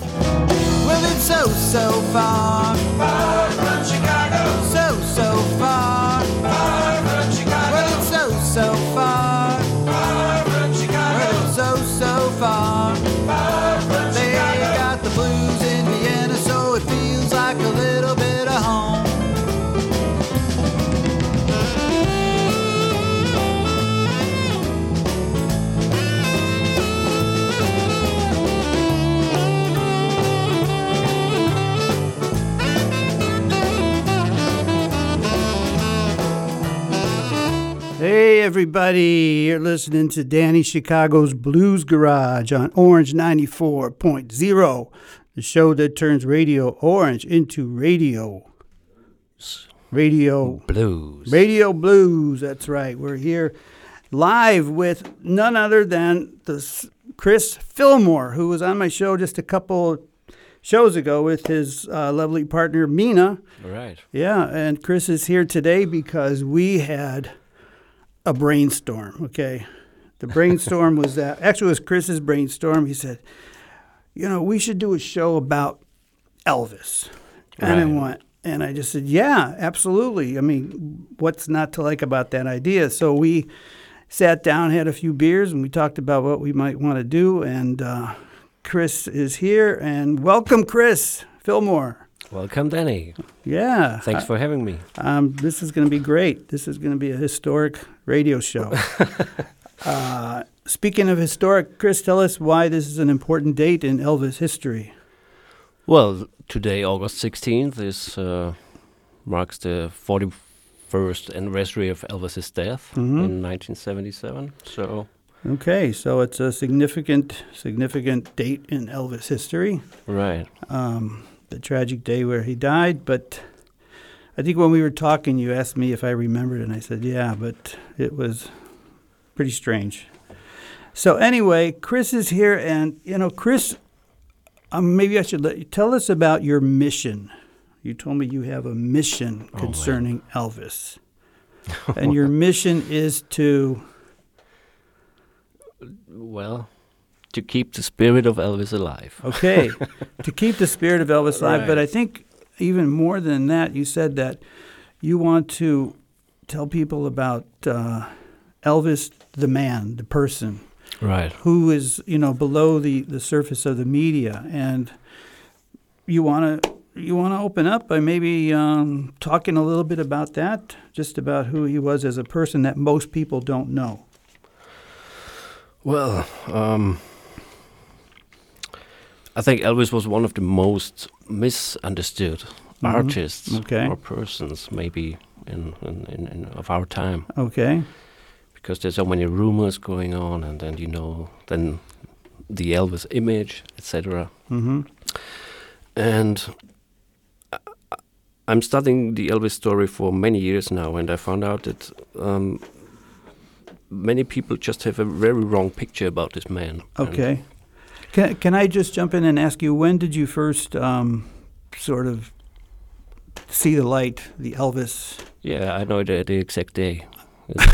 Well, it's so, so far, far from Chicago. So, so far, far from Chicago. Well, it's so, so far, far from Chicago. Well, it's so, so far, far from Chicago. They got the blues in Vienna, so it feels like a little bit of home. Hey everybody, you're listening to Danny Chicago's Blues Garage on Orange 94.0, the show that turns Radio Orange into Radio Blues. Radio Blues, that's right. We're here live with none other than Chris Fillmore, who was on my show just a couple shows ago with his lovely partner Mina. All right. Yeah, and Chris is here today because we had a brainstorm, okay? The brainstorm was that, actually it was Chris's brainstorm. He said, you know, we should do a show about Elvis. Right. And I just said, yeah, absolutely. I mean, what's not to like about that idea? So we sat down, had a few beers, and we talked about what we might want to do. And Chris is here. And welcome, Chris Fillmore. Welcome, Danny. Yeah. Thanks for having me. This is going to be great. This is going to be a historic radio show. Speaking of historic, Chris, tell us why this is an important date in Elvis history. Well, today, August 16th, marks the 41st anniversary of Elvis's death in 1977. So. Okay, so it's a significant date in Elvis history. Right. The tragic day where he died, but I think when we were talking, you asked me if I remembered, and I said, yeah, but it was pretty strange. So anyway, Chris is here, and, you know, Chris, maybe I should tell us about your mission. You told me you have a mission concerning Elvis, and your mission is to keep the spirit of Elvis alive. Okay, to keep the spirit of Elvis alive. Right. But I think even more than that, you said that you want to tell people about Elvis, the man, the person. Right. Who is, below the surface of the media. And you want to open up by maybe talking a little bit about that, just about who he was as a person that most people don't know. Well, I think Elvis was one of the most misunderstood artists or persons, maybe in of our time. Okay, because there's so many rumors going on, and then then the Elvis image, etc. Mm-hmm. And I'm studying the Elvis story for many years now, and I found out that many people just have a very wrong picture about this man. Okay. And Can I just jump in and ask you, when did you first sort of see the light, the Elvis? Yeah, I know the exact day.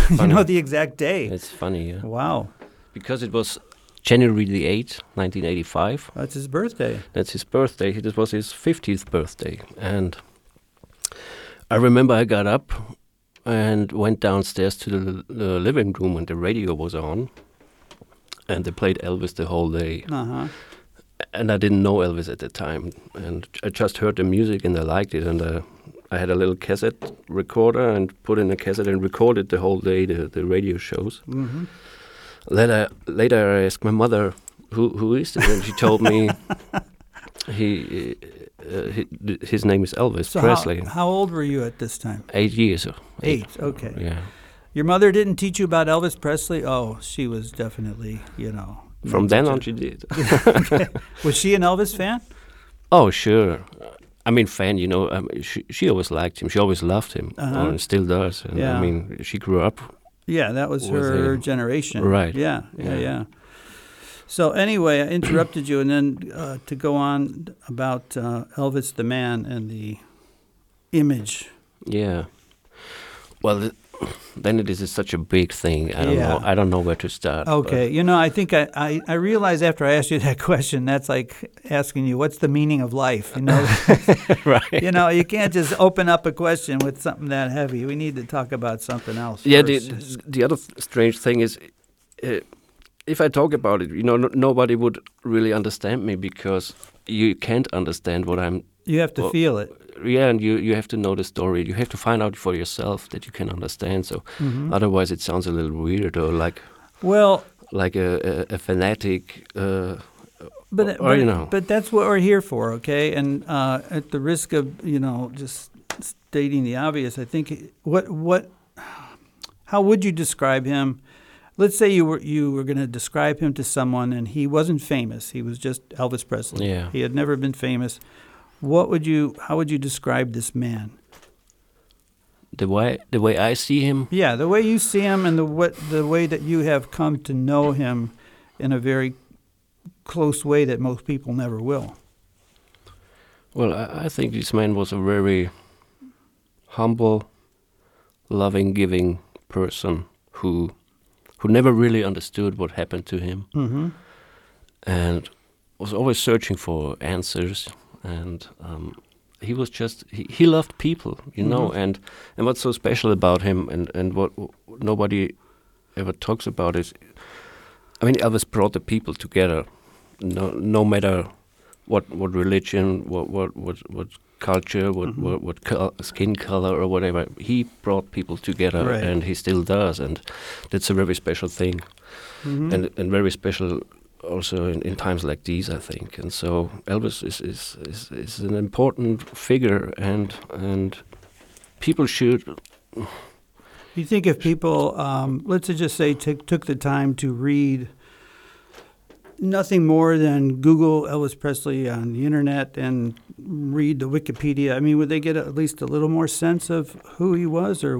You know the exact day? It's funny, yeah. Wow. Because it was January the 8th, 1985. That's his birthday. It was his 50th birthday. And I remember I got up and went downstairs to the living room, and the radio was on. And they played Elvis the whole day. Uh-huh. And I didn't know Elvis at the time. And I just heard the music and I liked it. And I had a little cassette recorder and put in a cassette and recorded the whole day, the radio shows. Mm-hmm. Later I asked my mother, who is this? And she told me his name is Elvis Presley. How old were you at this time? 8 years. Eight, okay. Yeah. Your mother didn't teach you about Elvis Presley? Oh, she was definitely, From then on, she did. Okay. Was she an Elvis fan? Oh, sure. I mean, fan, she always liked him. She always loved him, and still does. And, yeah. I mean, she grew up. Yeah, that was her generation. Right. Yeah. So anyway, I interrupted you, and then to go on about Elvis the man and the image. Yeah. Well, then this is such a big thing. I don't know. I don't know where to start. Okay. But. You know, I think I realized after I asked you that question, that's like asking you, what's the meaning of life? You know, right. You know, you can't just open up a question with something that heavy. We need to talk about something else. Yeah. The other strange thing is, if I talk about it, you know, nobody would really understand me because you can't understand what I'm. You have to feel it. Yeah, and you have to know the story. You have to find out for yourself that you can understand. So otherwise it sounds a little weird or like a fanatic. But that's what we're here for, okay? And at the risk of, you know, just stating the obvious, I think how would you describe him? Let's say you were going to describe him to someone and he wasn't famous. He was just Elvis Presley. Yeah. He had never been famous. How would you describe this man? The way I see him? Yeah, the way you see him and the way that you have come to know him in a very close way that most people never will. Well, I think this man was a very humble, loving, giving person who never really understood what happened to him and was always searching for answers. And he was just, he loved people, you know, and what's so special about him and what nobody ever talks about is, I mean, Elvis brought the people together, no matter what religion, what culture, what skin color or whatever, he brought people together and he still does. And that's a very special thing and very special also in times like these, I think. And so Elvis is an important figure and people should... You think if people, let's just say, took the time to read nothing more than Google Elvis Presley on the internet and read the Wikipedia, I mean, would they get at least a little more sense of who he was, or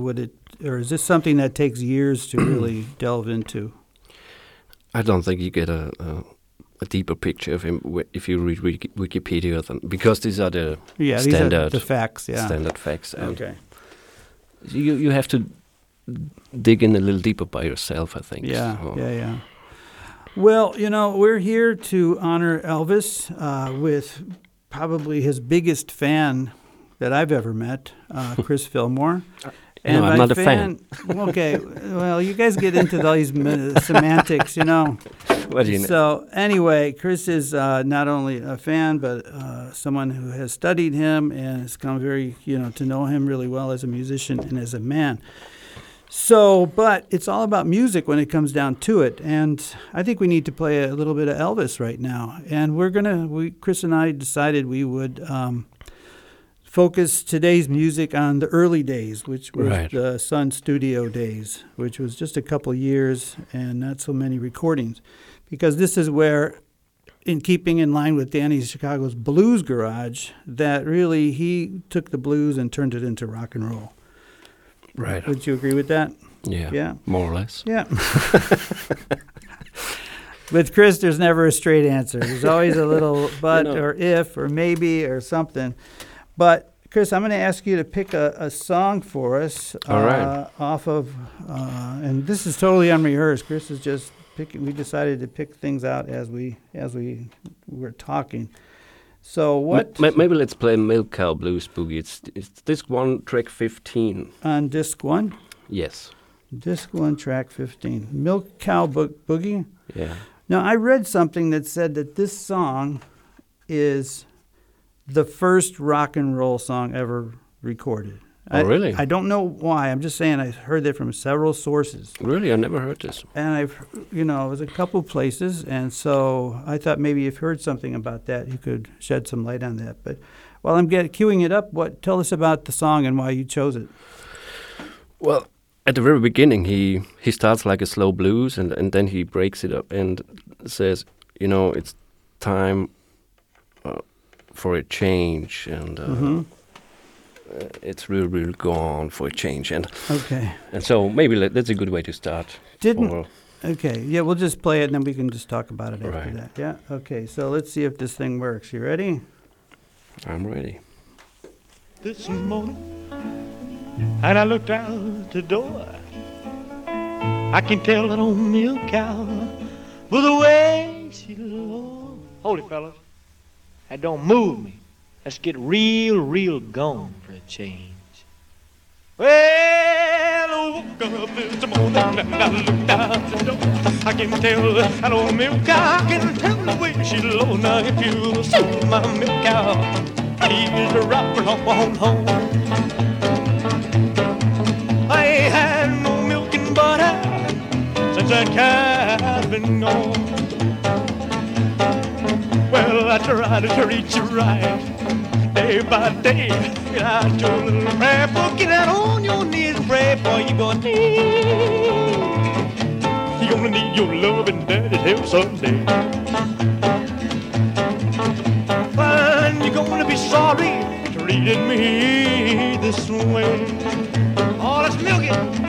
is this something that takes years to really delve into? I don't think you get a deeper picture of him if you read Wikipedia, because these are the standard facts. And okay, you have to dig in a little deeper by yourself, I think. Yeah. Well, you know, we're here to honor Elvis with probably his biggest fan that I've ever met, Chris Fillmore. And no, I'm not a fan. Okay, well, you guys get into these semantics, you know. What do you know? So anyway, Chris is not only a fan, but someone who has studied him and has come very, you know, to know him really well as a musician and as a man. So, but it's all about music when it comes down to it, and I think we need to play a little bit of Elvis right now. And Chris and I decided we would focus today's music on the early days, which was the Sun Studio days, which was just a couple years and not so many recordings, because this is where, in keeping in line with Danny Chicago's Blues Garage, that really he took the blues and turned it into rock and roll. Right. Would you agree with that? Yeah. More or less. Yeah. With Chris, there's never a straight answer. There's always a little but or if or maybe or something. But, Chris, I'm going to ask you to pick a song for us. All right. Off of, and this is totally unrehearsed. Chris is just picking. We decided to pick things out as we were talking. So what? Maybe let's play Milk Cow Blues Boogie. It's disc 1, track 15. On disc 1? Yes. Disc 1, track 15. Milk Cow Boogie? Yeah. Now, I read something that said that this song is the first rock and roll song ever recorded. Oh, really? I don't know why. I'm just saying I heard that from several sources. Really? I never heard this. And I've, you know, it was a couple places, and so I thought maybe you've heard something about that. You could shed some light on that. But while I'm queuing it up, tell us about the song and why you chose it. Well, at the very beginning, he starts like a slow blues, and then he breaks it up and says, you know, it's time for a change, and it's real, real gone for a change, and so maybe that's a good way to start. We'll just play it, and then we can just talk about it after that. Yeah, okay. So let's see if this thing works. You ready? I'm ready. This morning and I looked out the door. I can tell that old milk cow by the way she looks. Holy fellas, that don't move me. Let's get real gone for a change. Well, I woke up this morning and I looked out the door. I can tell that old milk cow, I can tell the way she looks. Now if you sold my milk cow, please drop it on home. I ain't had no milk and butter since that cow's been gone. Well, I tried to treat you right day by day. I told a little prayer book, get out on your knees and pray, boy, you gonna need. You gonna need your love and daddy's help someday. Fine, you're gonna be sorry you treated me this way. Oh, let's milk it.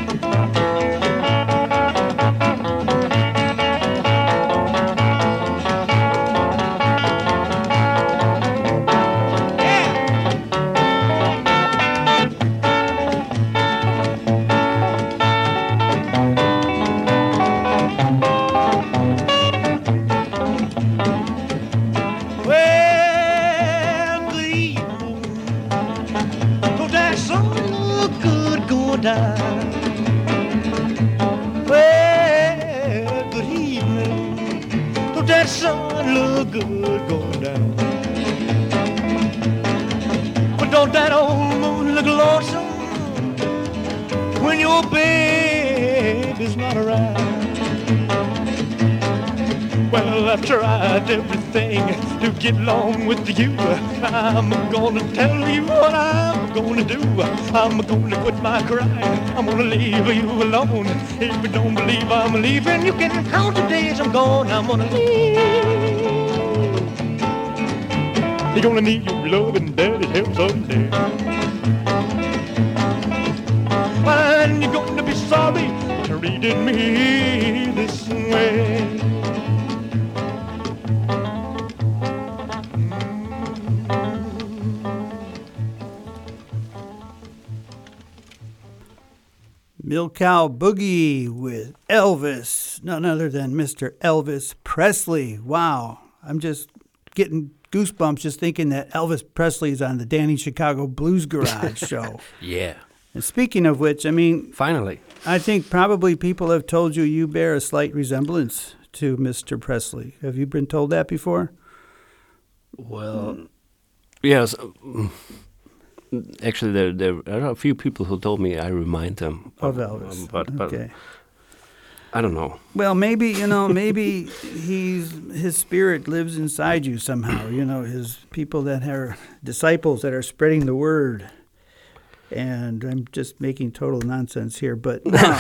Yeah. Well, good evening. Oh, that's all good. Well, good evening. Don't that sun look good going down? But don't that old moon look lonesome when your baby's not around? Well, I've tried everything to get along with you. I'm gonna tell you what I'm gonna do. I'm gonna quit my crying. I'm gonna leave you alone. If you don't believe I'm leaving, you can count the days I'm gone. I'm gonna leave. You're gonna need your love and daddy's help someday. And you're gonna be sorry you treated me this way. Milk Cow Boogie with Elvis, none other than Mr. Elvis Presley. Wow, I'm just getting goosebumps just thinking that Elvis Presley's on the Danny Chicago Blues Garage show. Yeah. And speaking of which, I mean... Finally. I think probably people have told you you bear a slight resemblance to Mr. Presley. Have you been told that before? Well, yes... Actually, there are a few people who told me I remind them of Elvis. But okay. I don't know. Well, maybe his spirit lives inside you somehow. You know, his people that are disciples that are spreading the word. And I'm just making total nonsense here, but no.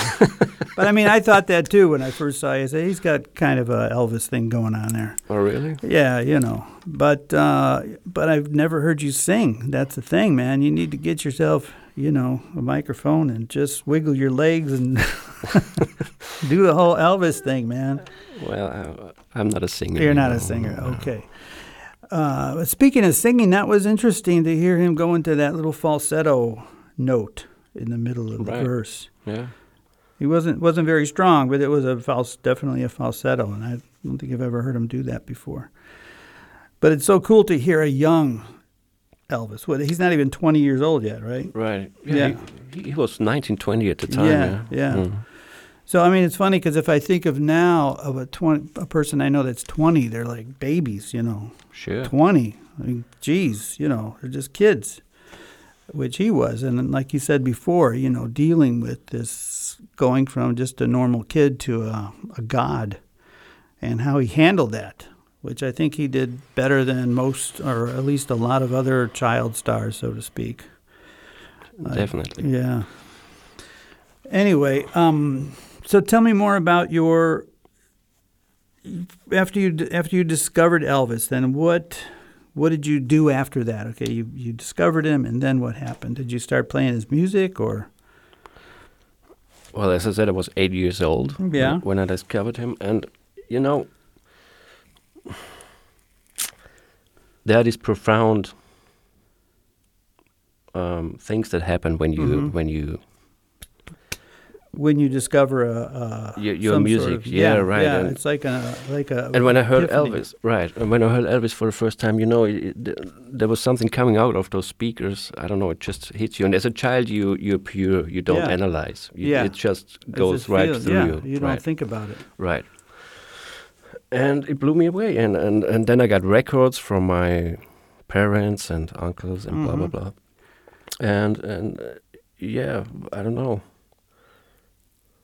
But I mean, I thought that too when I first saw you. I said, he's got kind of a Elvis thing going on there. Oh, really? Yeah, you know. But I've never heard you sing. That's the thing, man. You need to get yourself, you know, a microphone and just wiggle your legs and do the whole Elvis thing, man. Well, I'm not a singer. You're not a singer. No. Okay. Speaking of singing, that was interesting to hear him go into that little falsetto note in the middle of the verse. Yeah, he wasn't very strong, but it was definitely a falsetto, and I don't think I've ever heard him do that before. But it's so cool to hear a young Elvis. Well, he's not even 20 years old yet, right? Right. Yeah. He was 19, 20 at the time. Yeah. Mm. So I mean, it's funny because if I think of now of a person I know that's 20, they're like babies, you know. Sure. 20. I mean, geez, you know, they're just kids, which he was. And like you said before, you know, dealing with this, going from just a normal kid to a god, and how he handled that, which I think he did better than most, or at least a lot of other child stars, so to speak. Definitely. Yeah. Anyway, so tell me more about your... After you discovered Elvis, then what did you do after that? Okay, you discovered him, and then what happened? Did you start playing his music, or? Well, as I said, I was 8 years old when I discovered him, and you know, there are these profound things that happen when you when you discover your music, sort of, yeah, and it's like a. And when I heard Elvis, and when I heard Elvis for the first time, you know, there was something coming out of those speakers. I don't know, it just hits you. And as a child, you're pure. You don't analyze. It just goes right through you. You don't think about it. Right. And it blew me away. And then I got records from my parents and uncles and blah blah blah. And yeah, I don't know.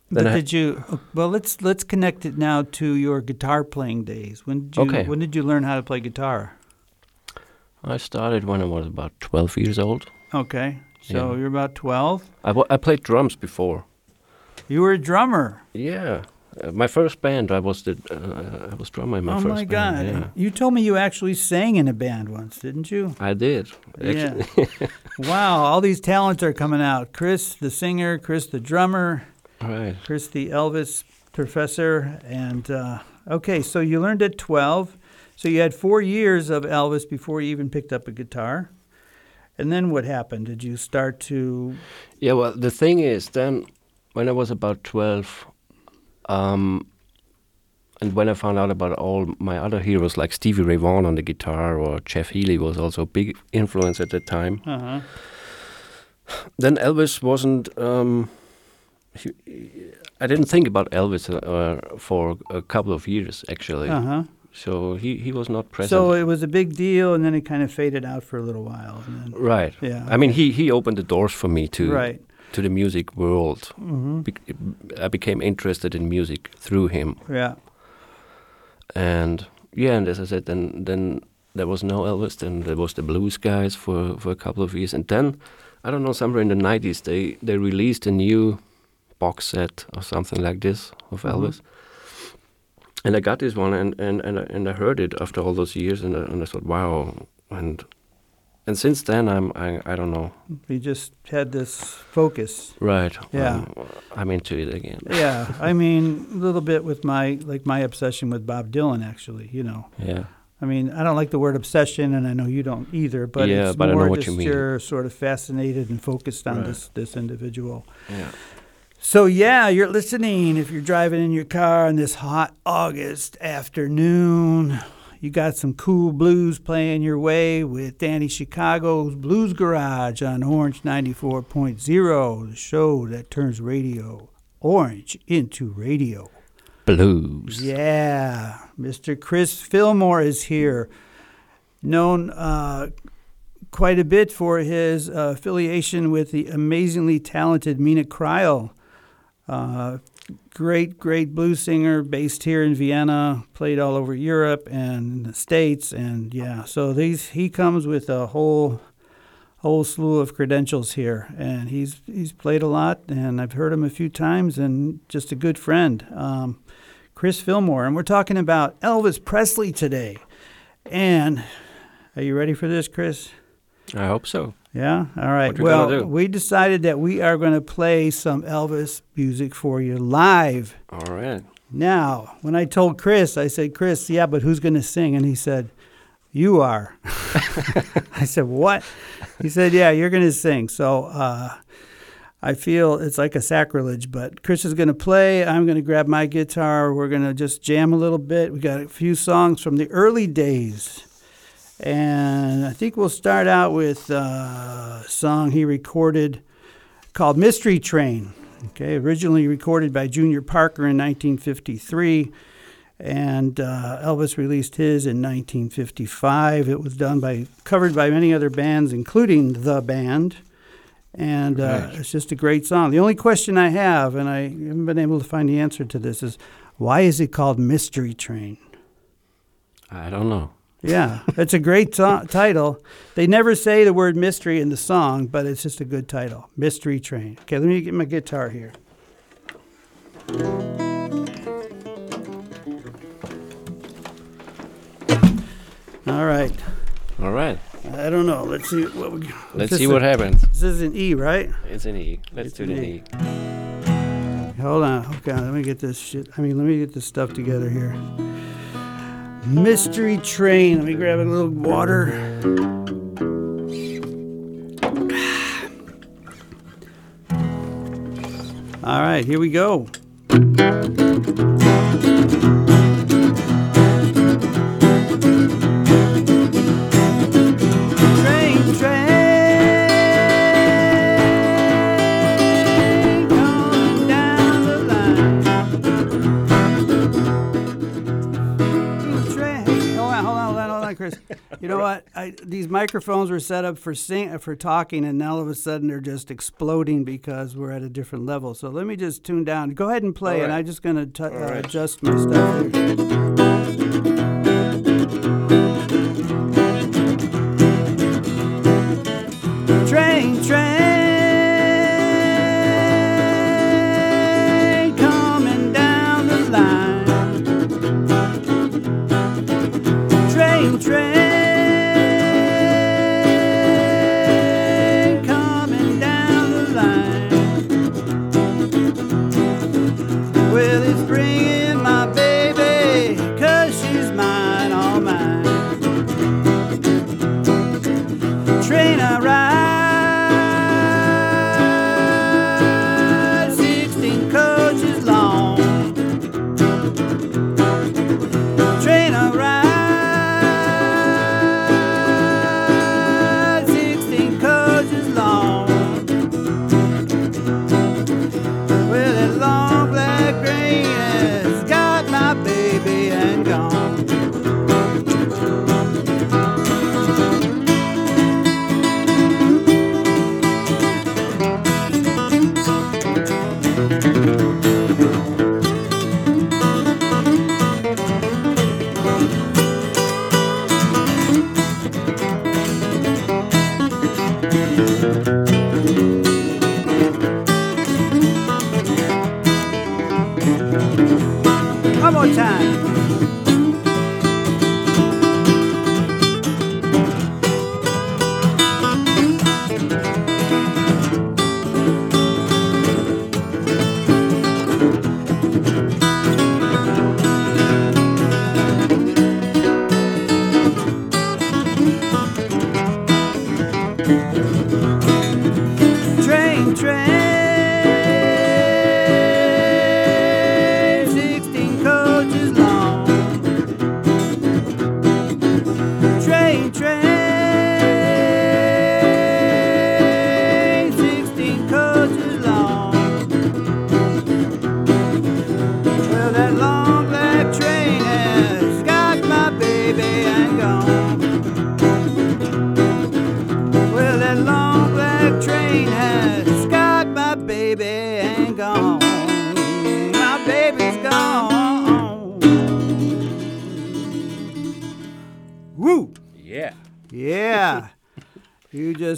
But did you? Well, let's connect it now to your guitar playing days. When did you learn how to play guitar? I started when I was about 12 years old. Okay, so you're about 12. I played drums before. You were a drummer. Yeah, my first band. I was drummer in my first band. Oh my God! Yeah. You told me you actually sang in a band once, didn't you? I did. Yeah. Wow! All these talents are coming out. Chris, the singer. Chris, the drummer. Right. Chris the Elvis professor. And okay, so you learned at 12. So you had 4 years of Elvis before you even picked up a guitar. And then what happened? Did you start to... Yeah, well, the thing is, then when I was about 12, and when I found out about all my other heroes, like Stevie Ray Vaughan on the guitar, or Jeff Healey was also a big influence at that time, then Elvis wasn't... I didn't think about Elvis for a couple of years, actually. So he was not present. So it was a big deal, and then it kind of faded out for a little while. And then, right. Yeah. I mean, he opened the doors for me to the music world. I became interested in music through him. Yeah. And as I said, then there was no Elvis. Then there was the blues guys for a couple of years, and then I don't know, somewhere in the 90s they released a new box set or something like this of Elvis, and I got this one and I heard it after all those years, and I thought, wow, and since then I don't know. You just had this focus, right? Yeah, I'm into it again. Yeah, I mean a little bit with my obsession with Bob Dylan, actually, you know. Yeah. I mean, I don't like the word obsession, and I know you don't either, but it's but more just you're sort of fascinated and focused on this individual. Yeah. So, yeah, you're listening. If you're driving in your car on this hot August afternoon, you got some cool blues playing your way with Danny Chicago's Blues Garage on Orange 94.0, the show that turns radio orange into radio blues. Yeah. Mr. Chris Fillmore is here, known quite a bit for his affiliation with the amazingly talented Mina Kryle. Great blues singer based here in Vienna, played all over Europe and the States, and so he comes with a whole slew of credentials here, and he's played a lot, and I've heard him a few times, and just a good friend, Chris Fillmore, and we're talking about Elvis Presley today. And are you ready for this, Chris? I hope so. Yeah? All right. Well, we decided that we are going to play some Elvis music for you live. All right. Now, when I told Chris, I said, Chris, yeah, but who's going to sing? And he said, you are. I said, what? He said, yeah, you're going to sing. So I feel it's like a sacrilege, but Chris is going to play. I'm going to grab my guitar. We're going to just jam a little bit. We got a few songs from the early days. And I think we'll start out with a song he recorded called Mystery Train. Okay, originally recorded by Junior Parker in 1953, and Elvis released his in 1955. It was covered by many other bands, including The Band, and it's just a great song. The only question I have, and I haven't been able to find the answer to this, is why is it called Mystery Train? I don't know. Yeah, it's a great title. They never say the word mystery in the song, but it's just a good title, Mystery Train. Okay, let me get my guitar here. All right. I don't know. Let's see what we got. Let's see what happens. This is an E, right? It's an E. Let's do the E. Hold on. Okay, let me get this stuff together here. Mystery Train. Let me grab a little water. All right, here we go. You know what? These microphones were set up for talking, and now all of a sudden they're just exploding because we're at a different level. So let me just tune down. Go ahead and play, right. And I'm just going to adjust my stuff here. Train, train.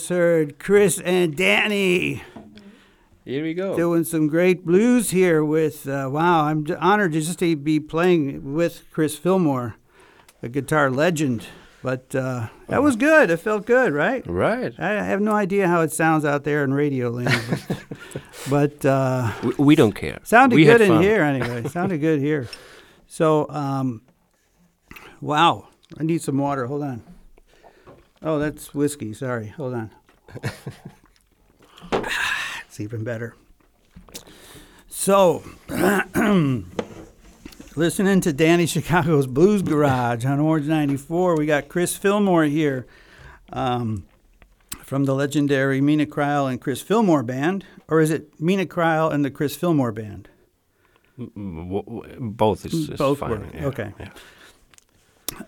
Heard Chris and Danny. Here we go. Doing some great blues here with, wow, I'm honored just to be playing with Chris Fillmore, a guitar legend. But that was good. It felt good, right? Right. I have no idea how it sounds out there in radio land. But we don't care. Sounded we good in fun. Here anyway. Sounded good here. So, wow, I need some water. Hold on. Oh, that's whiskey. Sorry. Hold on. It's even better. So, listening to Danny Chicago's Blues Garage on Orange 94, we got Chris Fillmore here from the legendary Mina Kryle and Chris Fillmore Band. Or is it Mina Kryle and the Chris Fillmore Band? Both is fine. Yeah. Okay. Yeah.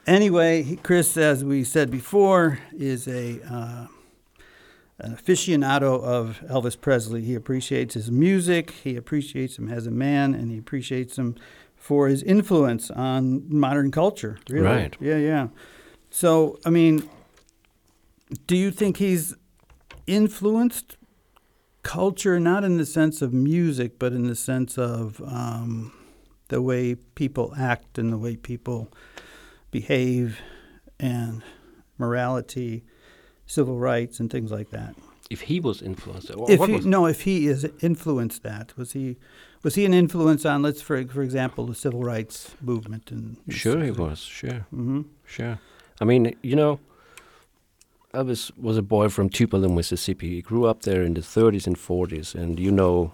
Anyway, Chris, as we said before, is an aficionado of Elvis Presley. He appreciates his music, he appreciates him as a man, and he appreciates him for his influence on modern culture. Really. Right. Yeah, yeah. So, I mean, do you think he's influenced culture, not in the sense of music, but in the sense of the way people act and the way people behave and morality, civil rights, and things like that? If he was influenced, if he is influenced that, was he an influence on, let's for example, the civil rights movement? And sure, he was. Sure, mm-hmm. Sure. I mean, you know, Elvis was a boy from Tupelo, Mississippi. He grew up there in the 30s and 40s, and you know,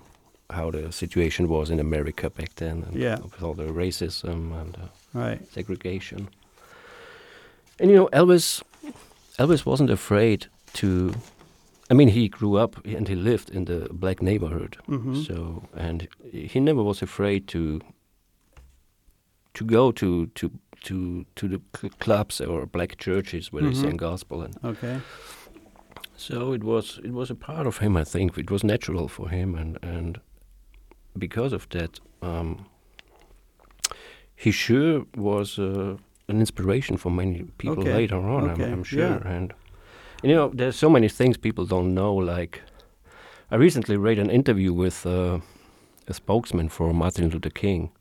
how the situation was in America back then, and with all the racism and segregation. And you know, Elvis wasn't afraid to. I mean, he grew up and he lived in the black neighborhood, so and he never was afraid to go to the clubs or black churches where they sang gospel and. Okay. So it was a part of him, I think. It was natural for him, and because of that, he sure was an inspiration for many people later on, I'm sure. Yeah. And you know, there's so many things people don't know. Like, I recently read an interview with a spokesman for Martin Luther King,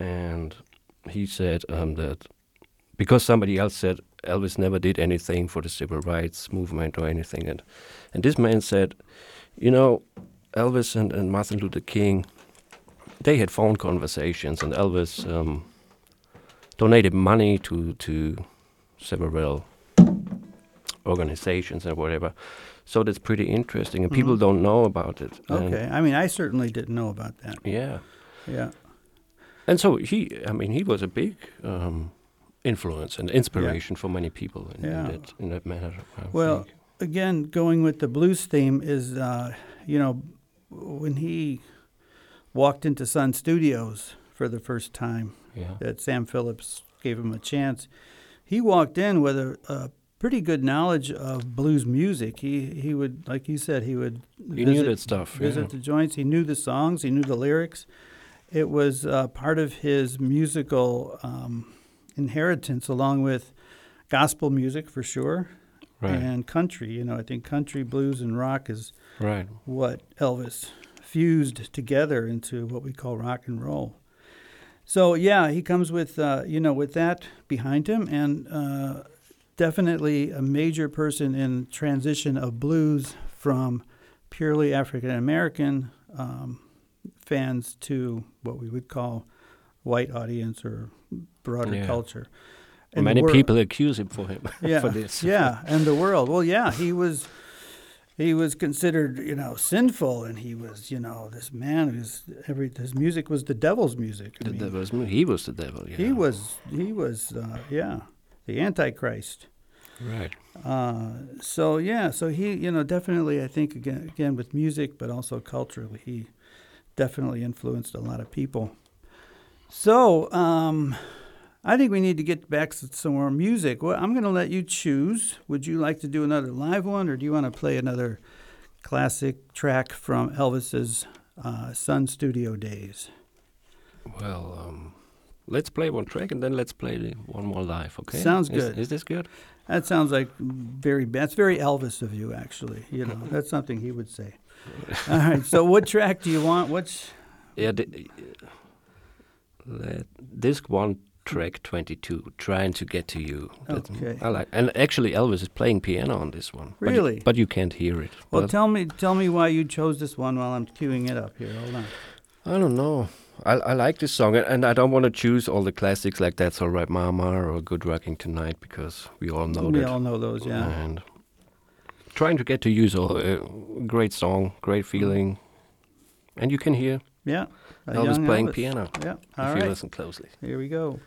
and he said that because somebody else said, Elvis never did anything for the civil rights movement or anything. And this man said, you know, Elvis and Martin Luther King, they had phone conversations, and Elvis donated money to several organizations and whatever. So that's pretty interesting, and people don't know about it. Okay, I mean, I certainly didn't know about that. Yeah. Yeah. And so he was a big... influence and inspiration for many people in that manner. I think. Again, going with the blues theme is, you know, when he walked into Sun Studios for the first time, that Sam Phillips gave him a chance, he walked in with a pretty good knowledge of blues music. He would, like you said, he knew that stuff, visit the joints. He knew the songs. He knew the lyrics. It was part of his musical... inheritance, along with gospel music for sure, and country. You know, I think country, blues, and rock is what Elvis fused together into what we call rock and roll. So yeah, he comes with with that behind him, and definitely a major person in transition of blues from purely African American fans to what we would call white audience or broader culture. And many people accuse him for this. Yeah, and the world. Well, yeah, he was considered, you know, sinful, and he was, you know, this man whose his music was the devil's music. He was the devil. Yeah. He was the Antichrist. Right. So he, you know, definitely, I think again with music, but also culturally, he definitely influenced a lot of people. So, I think we need to get back to some more music. Well, I'm going to let you choose. Would you like to do another live one, or do you want to play another classic track from Elvis's Sun Studio days? Well, let's play one track, and then let's play one more live, okay? Sounds good. Is this good? That sounds like that's very Elvis of you, actually. You know, that's something he would say. All right, so what track do you want? Disc 1, track 22, Trying to Get to You. Okay. I like, and actually Elvis is playing piano on this one. Really? But you can't hear it. Well, tell me why you chose this one while I'm queuing it up here. Hold on. I don't know. I like this song, and I don't want to choose all the classics like That's All Right Mama or Good Rocking Tonight, because we all know that. We all know those, yeah. And Trying to Get to You is a great song, great feeling, and you can hear. Yeah. Elvis playing piano. Yeah. If you listen closely. Here we go.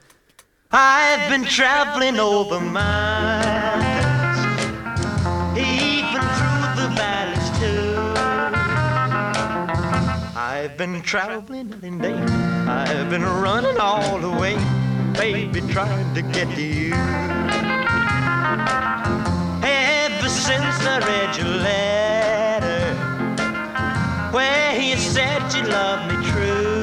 I've been traveling over miles, even through the valleys too. I've been traveling in day. I've been running all the way, baby, trying to get to you. Ever since I read your letter, where you said you loved me true.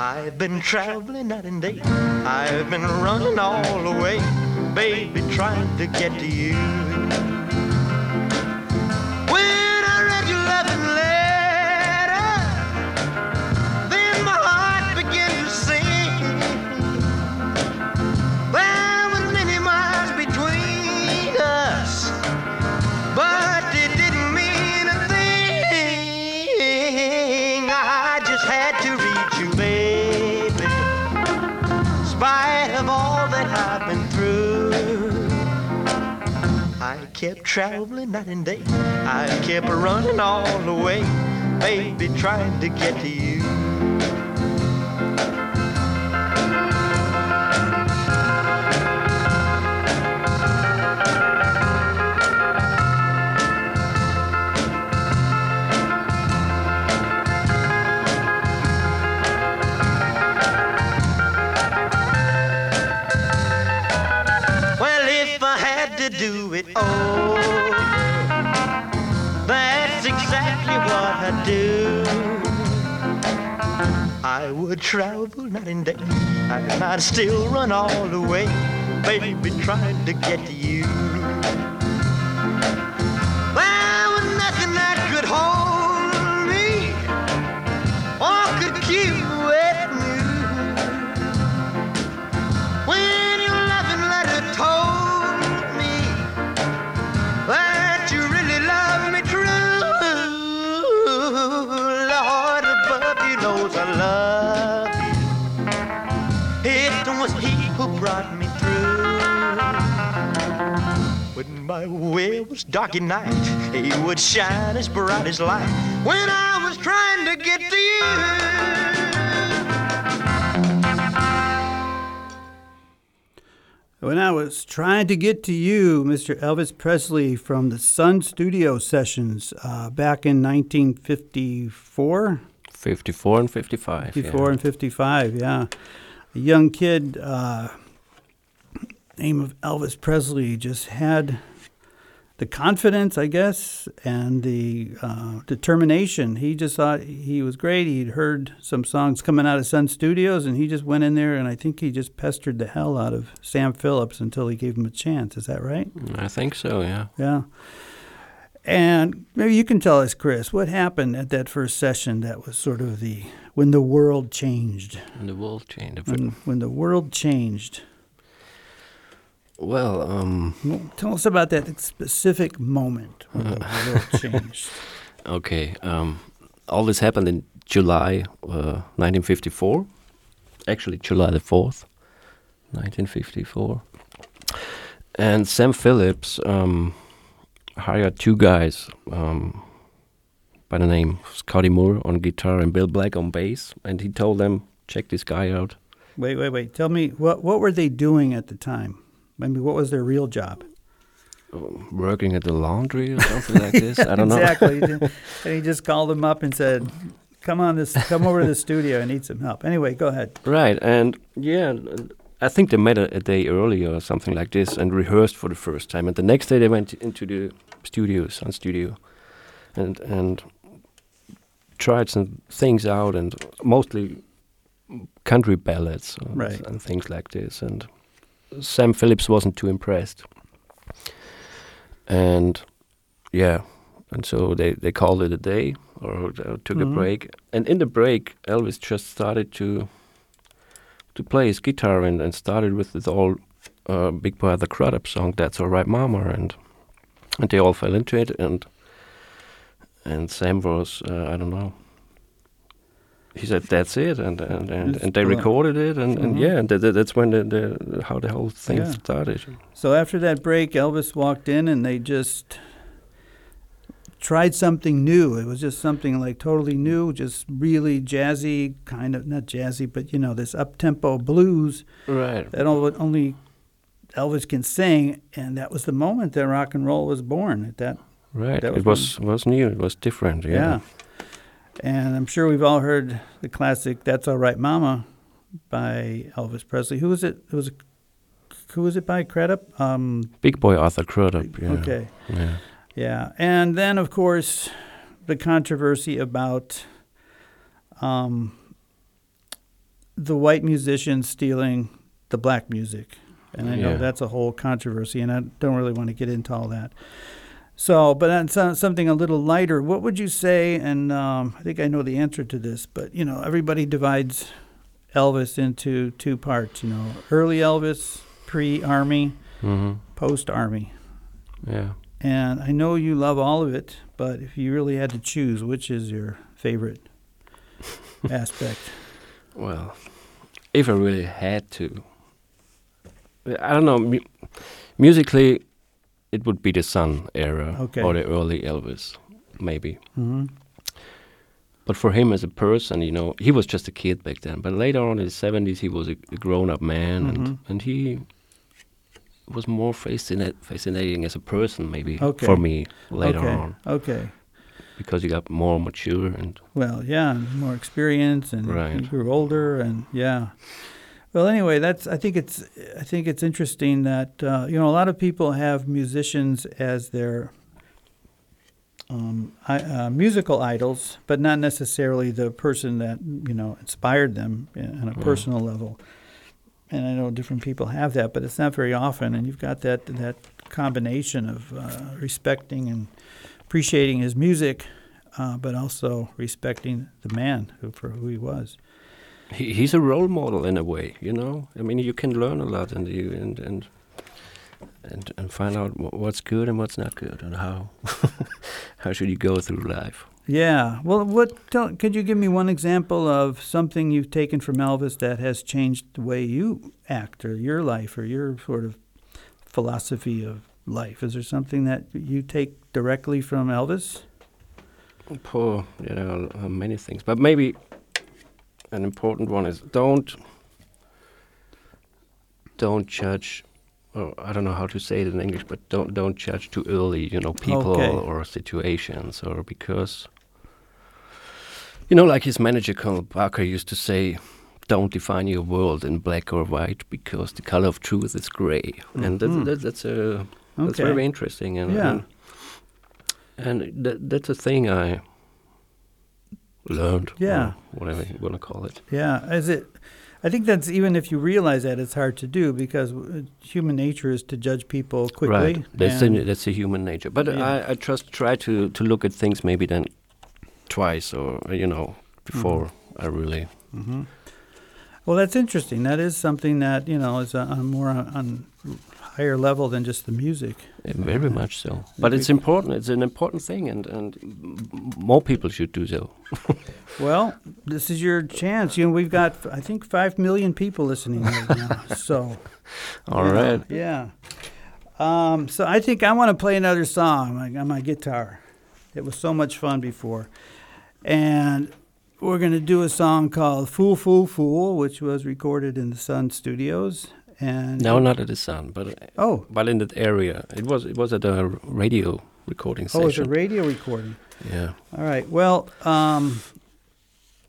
I've been traveling night and day. I've been running all the way, baby, trying to get to you. When I read your loving letter, then my heart began to sing. There were many miles between us, but it didn't mean a thing. I just had to reach you, baby. kept traveling night and day. I kept running all the way, baby, trying to get to you. Do it, oh, that's exactly what I do. I would travel night and day, and I'd still run all the way, baby, trying to get to you. There was nothing that could hold me, or could keep me with you. When your loving letter told brought me through. When my way was dark at night, he would shine as bright as light when I was trying to get to you. When I was trying to get to you, Mr. Elvis Presley from the Sun Studio sessions back in 1954? 54 and 55. 54 yeah. And 55, yeah. A young kid, name of Elvis Presley, just had the confidence, I guess, and the determination. He just thought he was great. He'd heard some songs coming out of Sun Studios, and he just went in there, and I think he just pestered the hell out of Sam Phillips until he gave him a chance. Is that right? I think so, yeah. Yeah. And maybe you can tell us, Chris, what happened at that first session that was sort of the... when the world changed. When the world changed. When the world changed. Well, tell us about that specific moment when the world changed. Okay. All this happened in July 1954. Actually, July the 4th, 1954. And Sam Phillips hired two guys by the name Scotty Moore on guitar and Bill Black on bass, and he told them, check this guy out. Wait. Tell me, what were they doing at the time? I mean, what was their real job? Working at the laundry or something like this? I don't know. Exactly. And he just called them up and said, come over to the studio, I need some help. Anyway, go ahead. Right, and yeah, I think they met a day earlier or something like this and rehearsed for the first time. And the next day they went into the studio, Sun Studio, and tried some things out, and mostly country ballads and things like this. And Sam Phillips wasn't too impressed. And yeah, and so they called it a day or took a break. And in the break, Elvis just started to play his guitar and started with this old Big Boy Arthur Crudup song, That's All Right Mama. And they all fell into it. And Sam was, I don't know, he said, that's it, and they recorded it, and that's when how the whole thing started. So after that break, Elvis walked in, and they just tried something new. It was just something like totally new, just really jazzy, kind of, not jazzy, but, you know, this up-tempo blues that only Elvis can sing, and that was the moment that rock and roll was born at that. Right, that it was new, it was different, yeah. And I'm sure we've all heard the classic That's All Right Mama by Elvis Presley. Who was it? Who was it by Crudup? Big Boy Arthur Crudup, yeah. Okay. Yeah. And then, of course, the controversy about the white musicians stealing the black music. And I know that's a whole controversy, and I don't really want to get into all that. So, but on something a little lighter, what would you say, and I think I know the answer to this, but, you know, everybody divides Elvis into two parts, you know, early Elvis, pre-Army, post-Army. Yeah. And I know you love all of it, but if you really had to choose, which is your favorite aspect? Well, if I really had to, I don't know, musically, it would be the Sun era, okay, or the early Elvis, maybe. Mm-hmm. But for him as a person, you know, he was just a kid back then. But later on in the 70s, he was a grown-up man, mm-hmm, and he was more fascinating as a person, maybe, okay, for me later, okay, on. Okay. Because you got more mature and... Well, yeah, more experience, and right, you grew older, and yeah. Well, anyway, that's. I think it's interesting that you know, a lot of people have musicians as their musical idols, but not necessarily the person that, you know, inspired them on a personal level. And I know different people have that, but it's not very often. And you've got that combination of respecting and appreciating his music, but also respecting the man for who he was. He's a role model in a way, you know. I mean, you can learn a lot and find out what's good and what's not good, and how should you go through life. Yeah. Well, could you give me one example of something you've taken from Elvis that has changed the way you act, or your life, or your sort of philosophy of life? Is there something that you take directly from Elvis? Oh, you know, many things, but maybe. An important one is don't judge. Or I don't know how to say it in English, but don't judge too early. You know, people, okay, or situations, or because, you know, like his manager Colonel Parker used to say, "Don't define your world in black or white, because the color of truth is gray." Mm-hmm. And that's okay, very interesting. And yeah, and that's a thing I learned, yeah, whatever you want to call it. Yeah, I think that's, even if you realize that, it's hard to do, because human nature is to judge people quickly. Right, that's a human nature. But yeah, I just try to look at things maybe then twice, or, you know, before, mm-hmm, I really... Mm-hmm. Well, that's interesting. That is something that, you know, is on higher level than just the music. Very much so. But it's important. It's an important thing, and more people should do so. Well, this is your chance. You know, we've got, I think, 5 million people listening right now. So, all right. Yeah. So I think I want to play another song on my guitar. It was so much fun before. And we're going to do a song called Fool, Fool, Fool, which was recorded in the Sun Studios. And no, not at the Sun, but in that area. It was at a radio recording session. Oh, it's a radio recording. Yeah. All right. Well,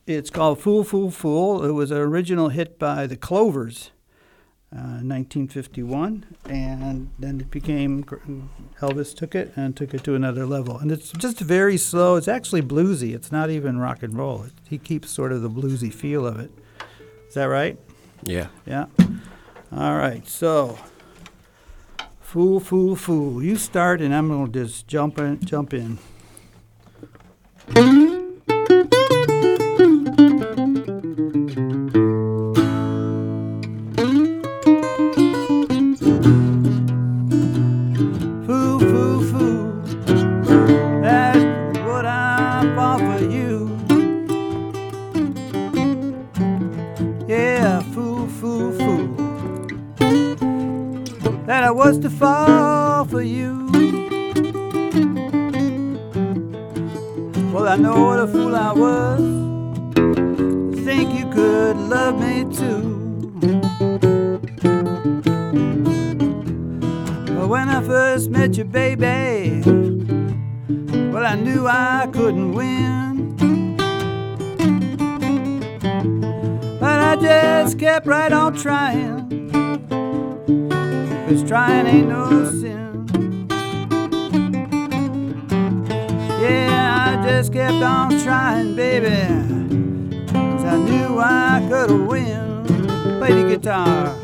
it's called Fool, Fool, Fool. It was an original hit by The Clovers in 1951, and then it became, Elvis took it to another level. And it's just very slow. It's actually bluesy. It's not even rock and roll. He keeps sort of the bluesy feel of it. Is that right? Yeah. Yeah. All right, so Fool, Fool, Fool. You start, and I'm going to just jump in. Fool, fool, fool. That's what I bought for you. Yeah, fool, fool, fool. That I was to fall for you. Well, I know what a fool I was. Think you could love me too. But when I first met you, baby, well, I knew I couldn't win. But I just kept right on trying. Trying ain't no sin. Yeah, I just kept on trying, baby, 'cause I knew I could win. Play the guitar.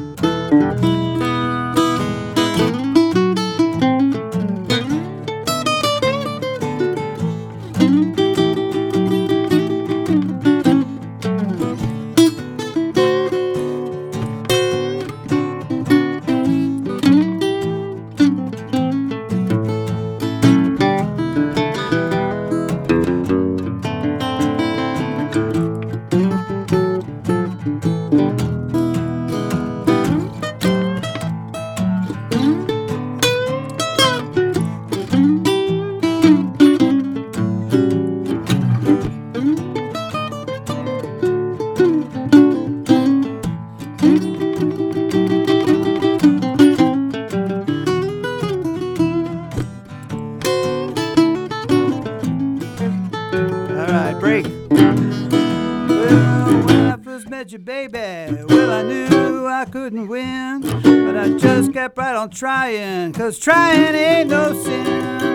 right on trying, 'cause trying ain't no sin.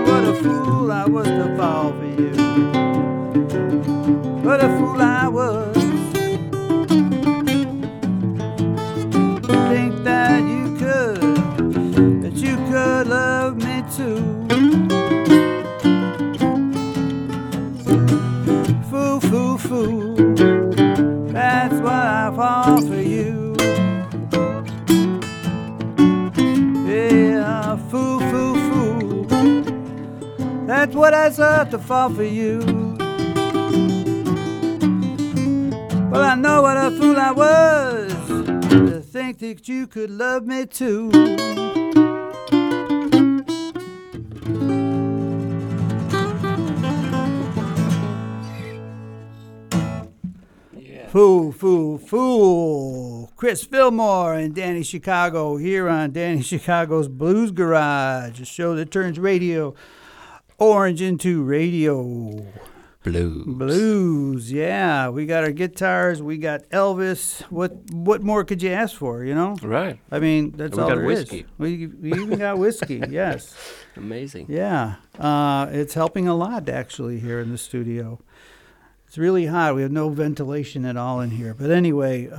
What a fool I was to fall for you. What a fool I was. Think that you could love me too. Fool, fool, fool, that's what I fall for you. Yeah, fool, fool, fool, that's what I serve to fall for you. Well, I know what a fool I was to think that you could love me too. Fool, fool, fool. Chris Fillmore and Danny Chicago here on Danny Chicago's Blues Garage, a show that turns radio orange into radio blues. Blues, yeah. We got our guitars. We got Elvis. What more could you ask for, you know? Right. I mean, that's all there is. We even got whiskey, yes. Amazing. Yeah. It's helping a lot, actually, here in the studio. It's really hot. We have no ventilation at all in here. But anyway,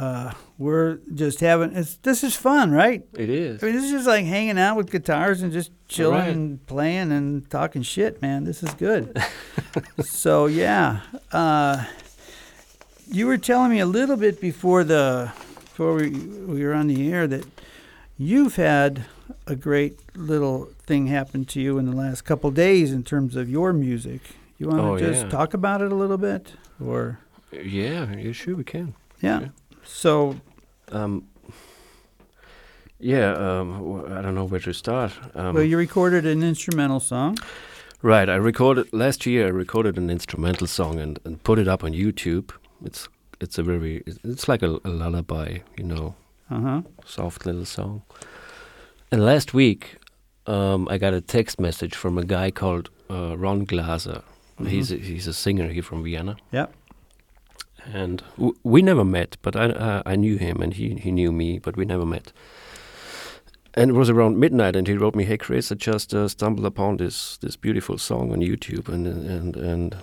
we're just having... This is fun, right? It is. I mean, this is just like hanging out with guitars and just chilling and playing and talking shit, man. This is good. So, yeah. You were telling me a little bit before we were on the air that you've had a great little thing happen to you in the last couple days in terms of your music. You want to just talk about it a little bit? Or yeah, sure we can. Yeah. Sure. So I don't know where to start. Well, you recorded an instrumental song. Right. Last year I recorded an instrumental song and put it up on YouTube. It's like a lullaby, you know. Uh-huh. Soft little song. And last week I got a text message from a guy called Ron Glaser. Mm-hmm. He's a singer here from Vienna. Yeah, and we never met, but I knew him and he knew me, but we never met. And it was around midnight, and he wrote me, "Hey Chris, I just stumbled upon this beautiful song on YouTube, and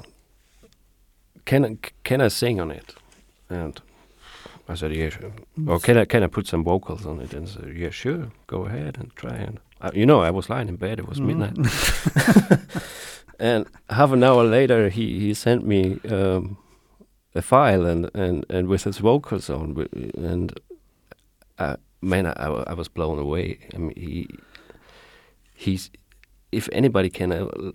can I sing on it?" And I said, "Yeah, sure." Or can I put some vocals on it? And I said, "Yeah, sure, go ahead and try." And I was lying in bed. It was midnight. And half an hour later, he sent me a file and with his vocals on, and I was blown away. I mean, if anybody can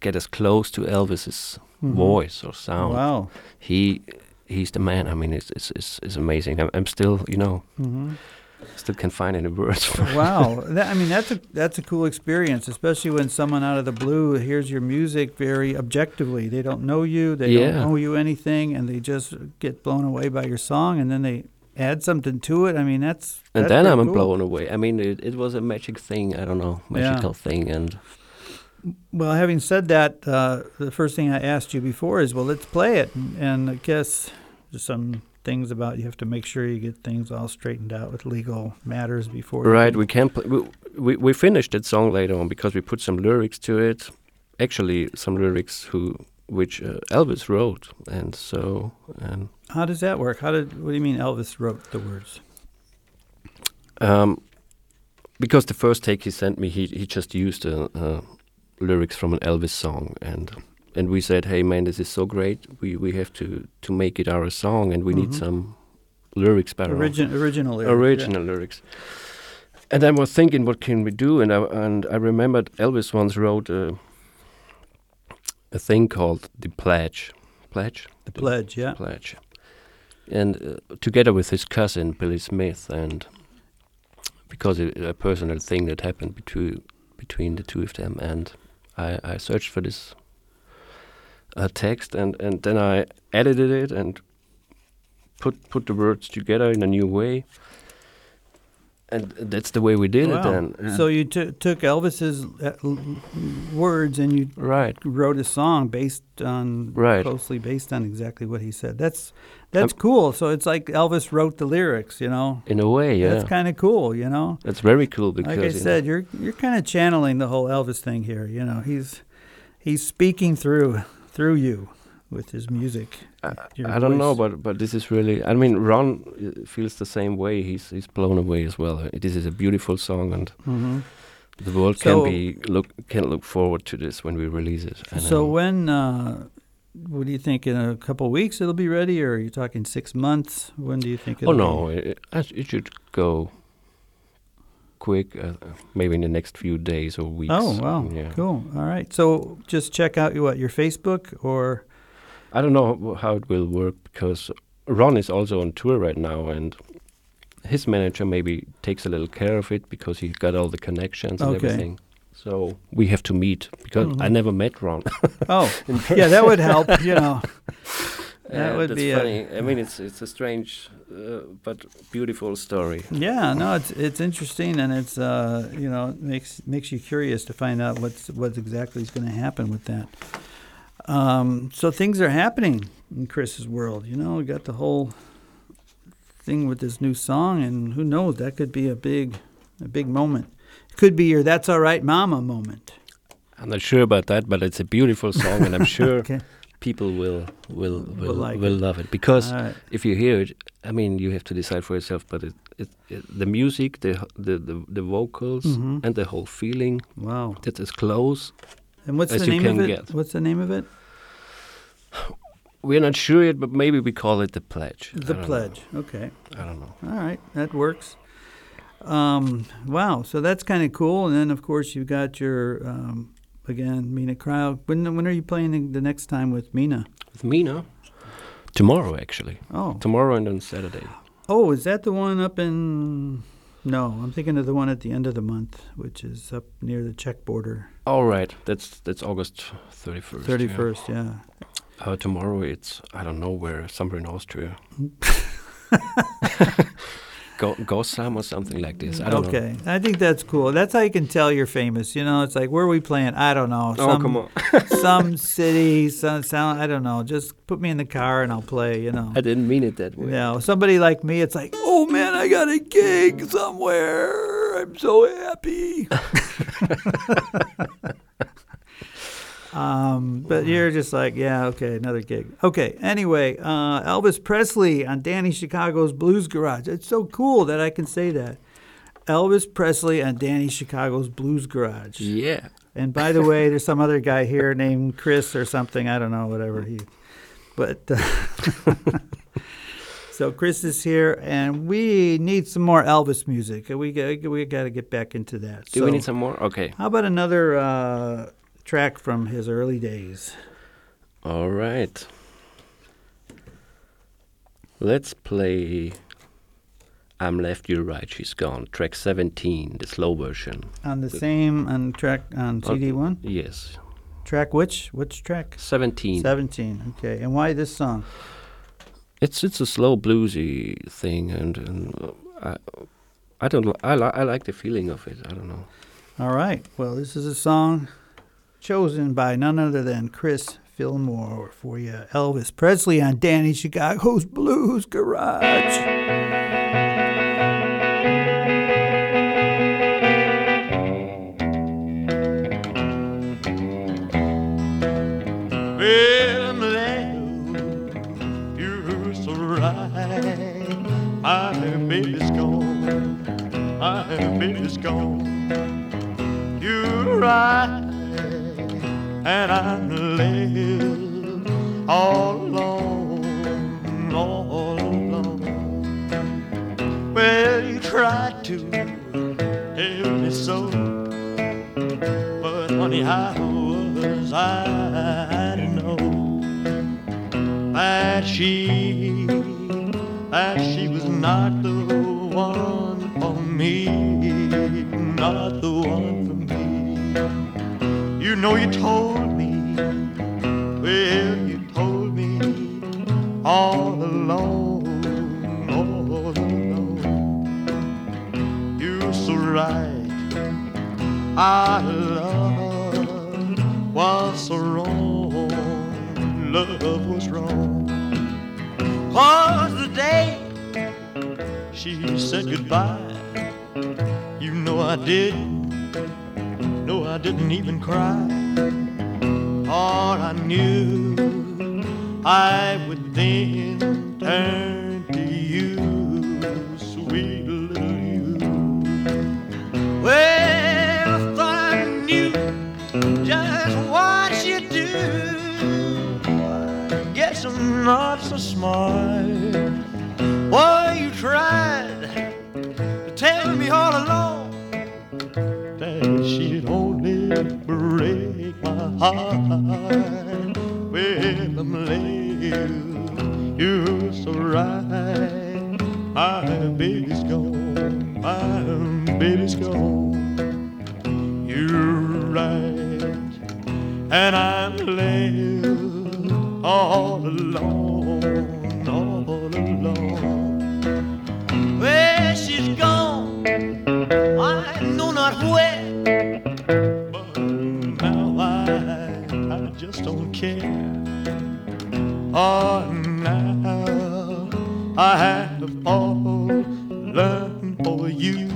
get as close to Elvis's voice or sound, wow, he's the man. I mean, it's amazing. I'm still, you know. Mm-hmm. Still can't find any words for it. Wow. That's a cool experience, especially when someone out of the blue hears your music very objectively. They don't know you. They don't owe you anything, and they just get blown away by your song, and then they add something to it. I mean, that's I'm cool. Blown away. I mean, it was a magic thing. I don't know, magical thing. And well, having said that, the first thing I asked you before is, well, let's play it. And I guess there's some... things about you have to make sure you get things all straightened out with legal matters before. Right, we can't. We finished that song later on because we put some lyrics to it. Actually, some lyrics which Elvis wrote, and so. And how does that work? What do you mean Elvis wrote the words? Because the first take he sent me, he just used lyrics from an Elvis song and. And we said, "Hey man, this is so great. We have to make it our song, and we need some lyrics better. Original lyrics." And I was thinking, what can we do? And I remembered Elvis once wrote a thing called the Pledge. Pledge. And together with his cousin Billy Smith, and because it a personal thing that happened between the two of them, and I searched for this. A text, and then I edited it and put the words together in a new way, And that's the way we did it then. Yeah. So you took Elvis's words and you wrote a song based on closely based on exactly what he said. That's cool. So it's like Elvis wrote the lyrics, you know. In a way, yeah. That's kind of cool, you know. That's very cool because like I said, you're kind of channeling the whole Elvis thing here. You know, he's speaking through you with his music. I don't know, but this is really. I mean, Ron feels the same way. He's blown away as well. This is a beautiful song, and the world can look forward to this when we release it. And so when? What do you think? In a couple of weeks, it'll be ready, or are you talking 6 months? When do you think? It should go quick, maybe in the next few days or weeks. Oh wow! Yeah. Cool. All right. So just check out your Facebook or. I don't know how it will work because Ron is also on tour right now, and his manager maybe takes a little care of it because he's got all the connections and everything. So we have to meet because I never met Ron. Yeah, that would help. You know, that would be funny. I mean, it's a strange but beautiful story. Yeah, no, it's interesting, and it's you know it makes you curious to find out what exactly is going to happen with that. So things are happening in Chris's world. You know, we got the whole thing with this new song, and who knows, that could be a big moment. It could be your "That's All Right, Mama" moment. I'm not sure about that, but it's a beautiful song, and I'm sure people will love it because if you hear it, I mean, you have to decide for yourself. But it the music, the vocals, and the whole feeling. Wow, that is close. And what's the name of it? We're not sure yet, but maybe we call it The Pledge. The Pledge, okay. I don't know. All right, that works. Wow, so that's kind of cool. And then, of course, you've got your, again, Mina Kryle. When are you playing the next time with Mina? With Mina? Tomorrow, actually. Oh. Tomorrow and on Saturday. Oh, is that the one up in... No, I'm thinking of the one at the end of the month, which is up near the Czech border. All right, that's August 31st. 31st, yeah. Tomorrow it's I don't know where, somewhere in Austria. Gossam or something like this. I don't know. I think that's cool. That's how you can tell you're famous. You know, it's like where are we playing? I don't know. Come on. Some city, some sound. I don't know. Just put me in the car and I'll play. You know. I didn't mean it that way. No, somebody like me, it's like, oh man, I got a gig somewhere. I'm so happy. But you're just like, yeah, okay, another gig. Okay, anyway, Elvis Presley on Danny Chicago's Blues Garage. It's so cool that I can say that. Elvis Presley on Danny Chicago's Blues Garage. Yeah. And by the way, there's some other guy here named Chris or something. I don't know, whatever he. But so Chris is here, and we need some more Elvis music. We got to get back into that. Do we need some more? Okay. How about another... track from his early days. All right. Let's play I'm Left, You're Right, She's Gone, track 17, the slow version. On the same track on CD1? Yes. Track which? Which track? 17. 17, okay. And why this song? It's a slow bluesy thing, and I don't know. I like the feeling of it. I don't know. All right. Well, this is a song... chosen by none other than Chris Fillmore for you, Elvis Presley on Danny Chicago's Blues Garage. And I'm left all alone. Well, you tried to tell me so, but honey, I didn't know that she was not the one for me, not the one for me. You know you told. Well, you told me all alone, all alone. You our love was wrong. Love was wrong. 'Cause the day she said goodbye, you know I didn't. No, I didn't even cry. All I knew I would then turn to you, sweet little you. Well, I thought I knew just what you do. Guess I'm not so smart. Boy, you tried to tell me all along that she'd only break my heart. Well, I'm late, you're so right. My baby's gone, my baby's gone. You're right, and I'm late all alone, all alone. Well, she's gone, I know not where, but now I just don't care. Oh, now I have fallen for you,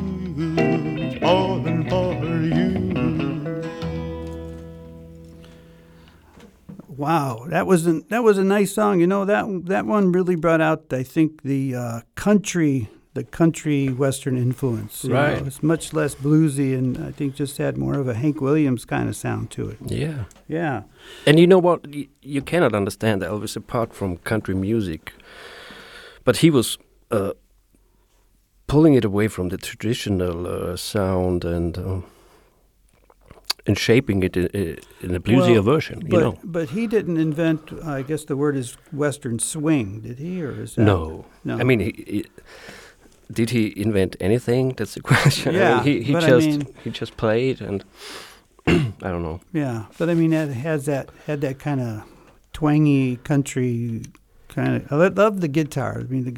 fallen for you. Wow, that was a nice song. You know, that one really brought out, I think, the country western influence. Right, it's much less bluesy, and I think just had more of a Hank Williams kind of sound to it. Yeah, yeah. And you know what? You cannot understand Elvis apart from country music, but he was pulling it away from the traditional sound and shaping it in a bluesier version. But, you know, but he didn't invent. I guess the word is Western swing. Did he, or is that no? I mean he did he invent anything? That's the question. Yeah, he just played, and I don't know. Yeah, but I mean, it had that kind of twangy country kind of. I love the guitar. I mean, the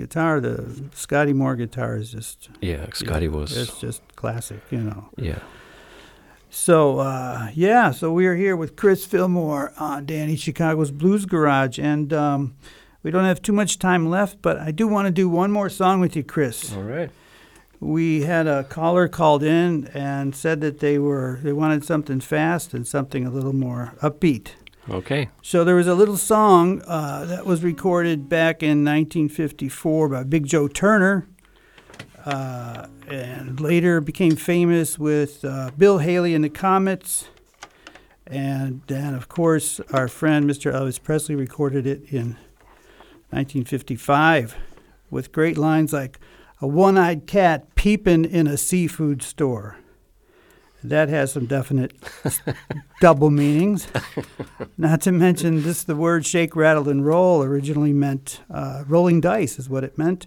Scotty Moore guitar is just. Yeah, Scotty was. It's just classic, you know. Yeah. So so we are here with Chris Fillmore on Danny Chicago's Blues Garage, and. We don't have too much time left, but I do want to do one more song with you, Chris. All right. We had a caller called in and said that they wanted something fast and something a little more upbeat. Okay. So there was a little song that was recorded back in 1954 by Big Joe Turner, and later became famous with Bill Haley and the Comets. And then, of course, our friend Mr. Elvis Presley recorded it in 1955, with great lines like a one-eyed cat peeping in a seafood store. That has some definite double meanings. Not to mention this, the word shake, rattle, and roll originally meant rolling dice is what it meant.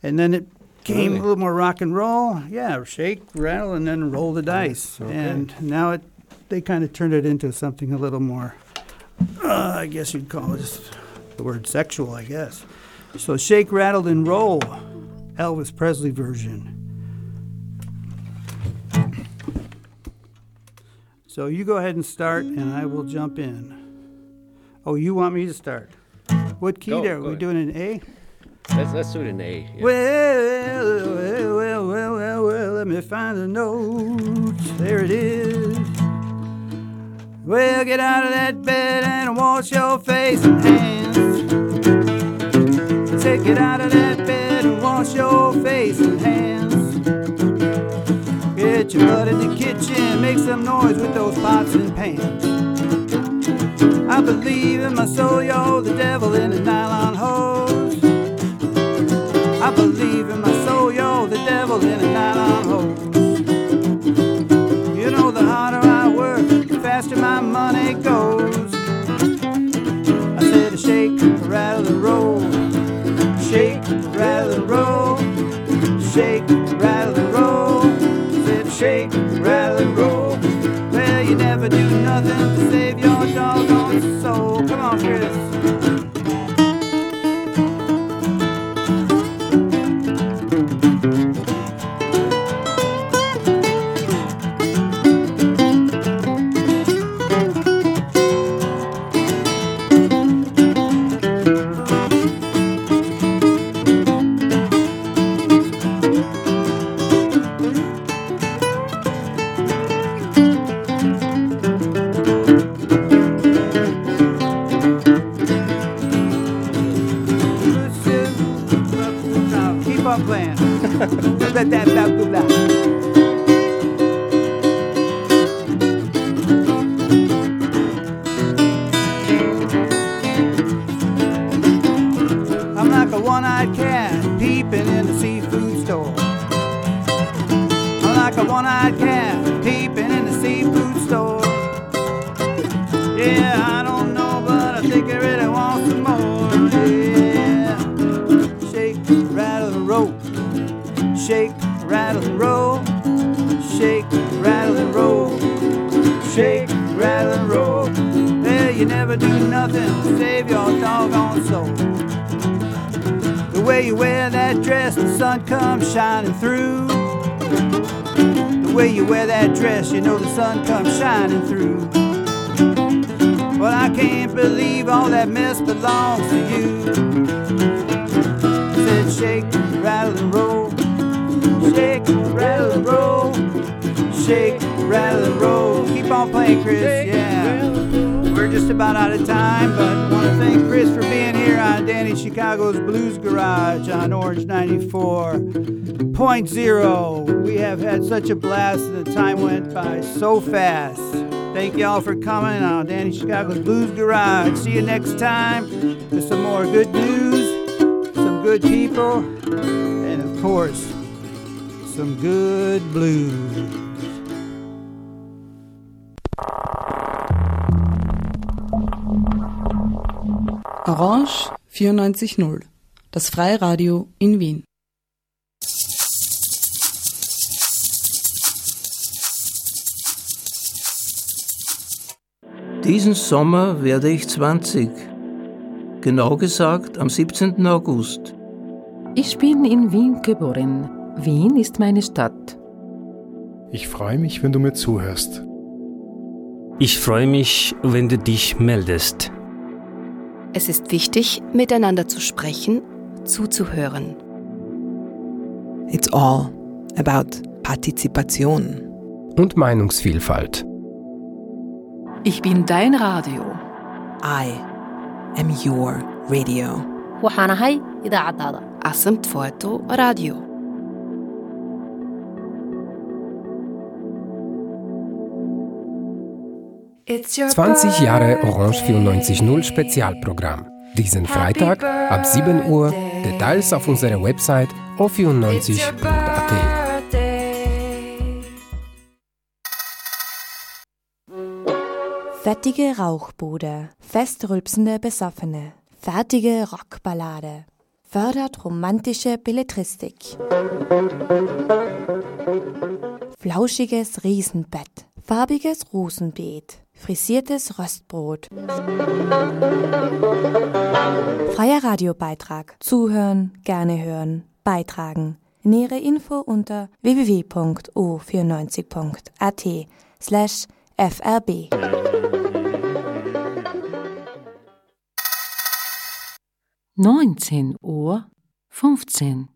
And then it came a little more rock and roll. Yeah, shake, rattle, and then roll the dice. Okay. And now they kind of turned it into something a little more, I guess you'd call it just the word sexual, I guess. So shake, rattle, and roll, Elvis Presley version. So you go ahead and start, and I will jump in. Oh, you want me to start? What key there? Are we doing an A? Let's do it in A. Yeah. Well, let me find the note. There it is. Well, get out of that bed and wash your face and hands. Say, get out of that bed and wash your face and hands. Get your butt in the kitchen, make some noise with those pots and pans. I believe in my soul, you're the devil in a nylon hose. I believe in my soul, you're the devil in a nylon hose. You know, the harder I work, faster my money goes. I said, shake, rattle, and roll. Shake, rattle, and roll. Shake, rattle, and roll. I said, shake, rattle, and roll. Well, you never do nothing to save your doggone soul. Come on, Chris. shake, rattle and roll. Well, you never do nothing to save your doggone soul. The way you wear that dress, the sun comes shining through. The way you wear that dress, you know the sun comes shining through. Well, I can't believe all that mess belongs to you. Said shake, rattle and roll. Shake, rattle and roll. Shake, rattle and roll. Keep on playing, Chris, shake, yeah. We're just about out of time, but I want to thank Chris for being here on Danny Chicago's Blues Garage on Orange 94.0. We have had such a blast, and the time went by so fast. Thank y'all for coming on Danny Chicago's Blues Garage. See you next time with some more good news, some good people, and of course, some good blues. Orange 94.0, das Freiradio in Wien. Diesen Sommer werde ich 20. Genau gesagt am 17. August. Ich bin in Wien geboren. Wien ist meine Stadt. Ich freue mich, wenn du mir zuhörst. Ich freue mich, wenn du dich meldest. Es ist wichtig, miteinander zu sprechen, zuzuhören. It's all about Partizipation. Und Meinungsvielfalt. Ich bin dein Radio. I am your radio. Asem Tfoeto Radio. It's your 20 Jahre Orange 94.0 Spezialprogramm. Diesen Freitag ab 7 Uhr. Details auf unserer Website o94.at. Fettige Rauchbude, festrülpsende Besoffene, fertige Rockballade. Fördert romantische Belletristik. Flauschiges Riesenbett, farbiges Rosenbeet, frisiertes Röstbrot. Freier Radiobeitrag. Zuhören, gerne hören, beitragen. Nähere Info unter www.o94.at/frb. (19:15)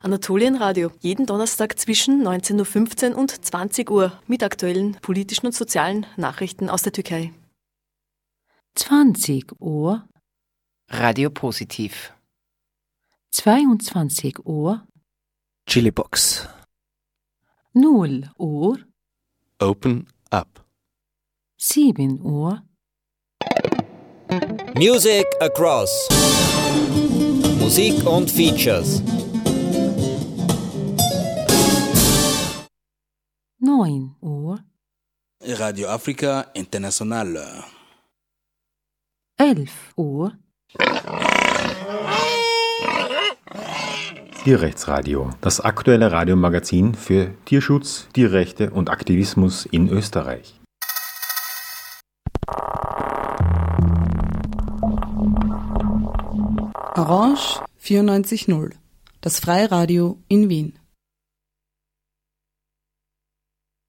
Anatolienradio, jeden Donnerstag zwischen 19.15 Uhr und 20 Uhr mit aktuellen politischen und sozialen Nachrichten aus der Türkei. 20 Uhr Radio Positiv. 22 Uhr Chilibox. 0 Uhr Open Up. 7 Uhr Music Across. Musik und Features. 9 Uhr Radio Afrika International. 11 Uhr Tierrechtsradio, das aktuelle Radiomagazin für Tierschutz, Tierrechte und Aktivismus in Österreich. Orange 94.0, das Freiradio in Wien.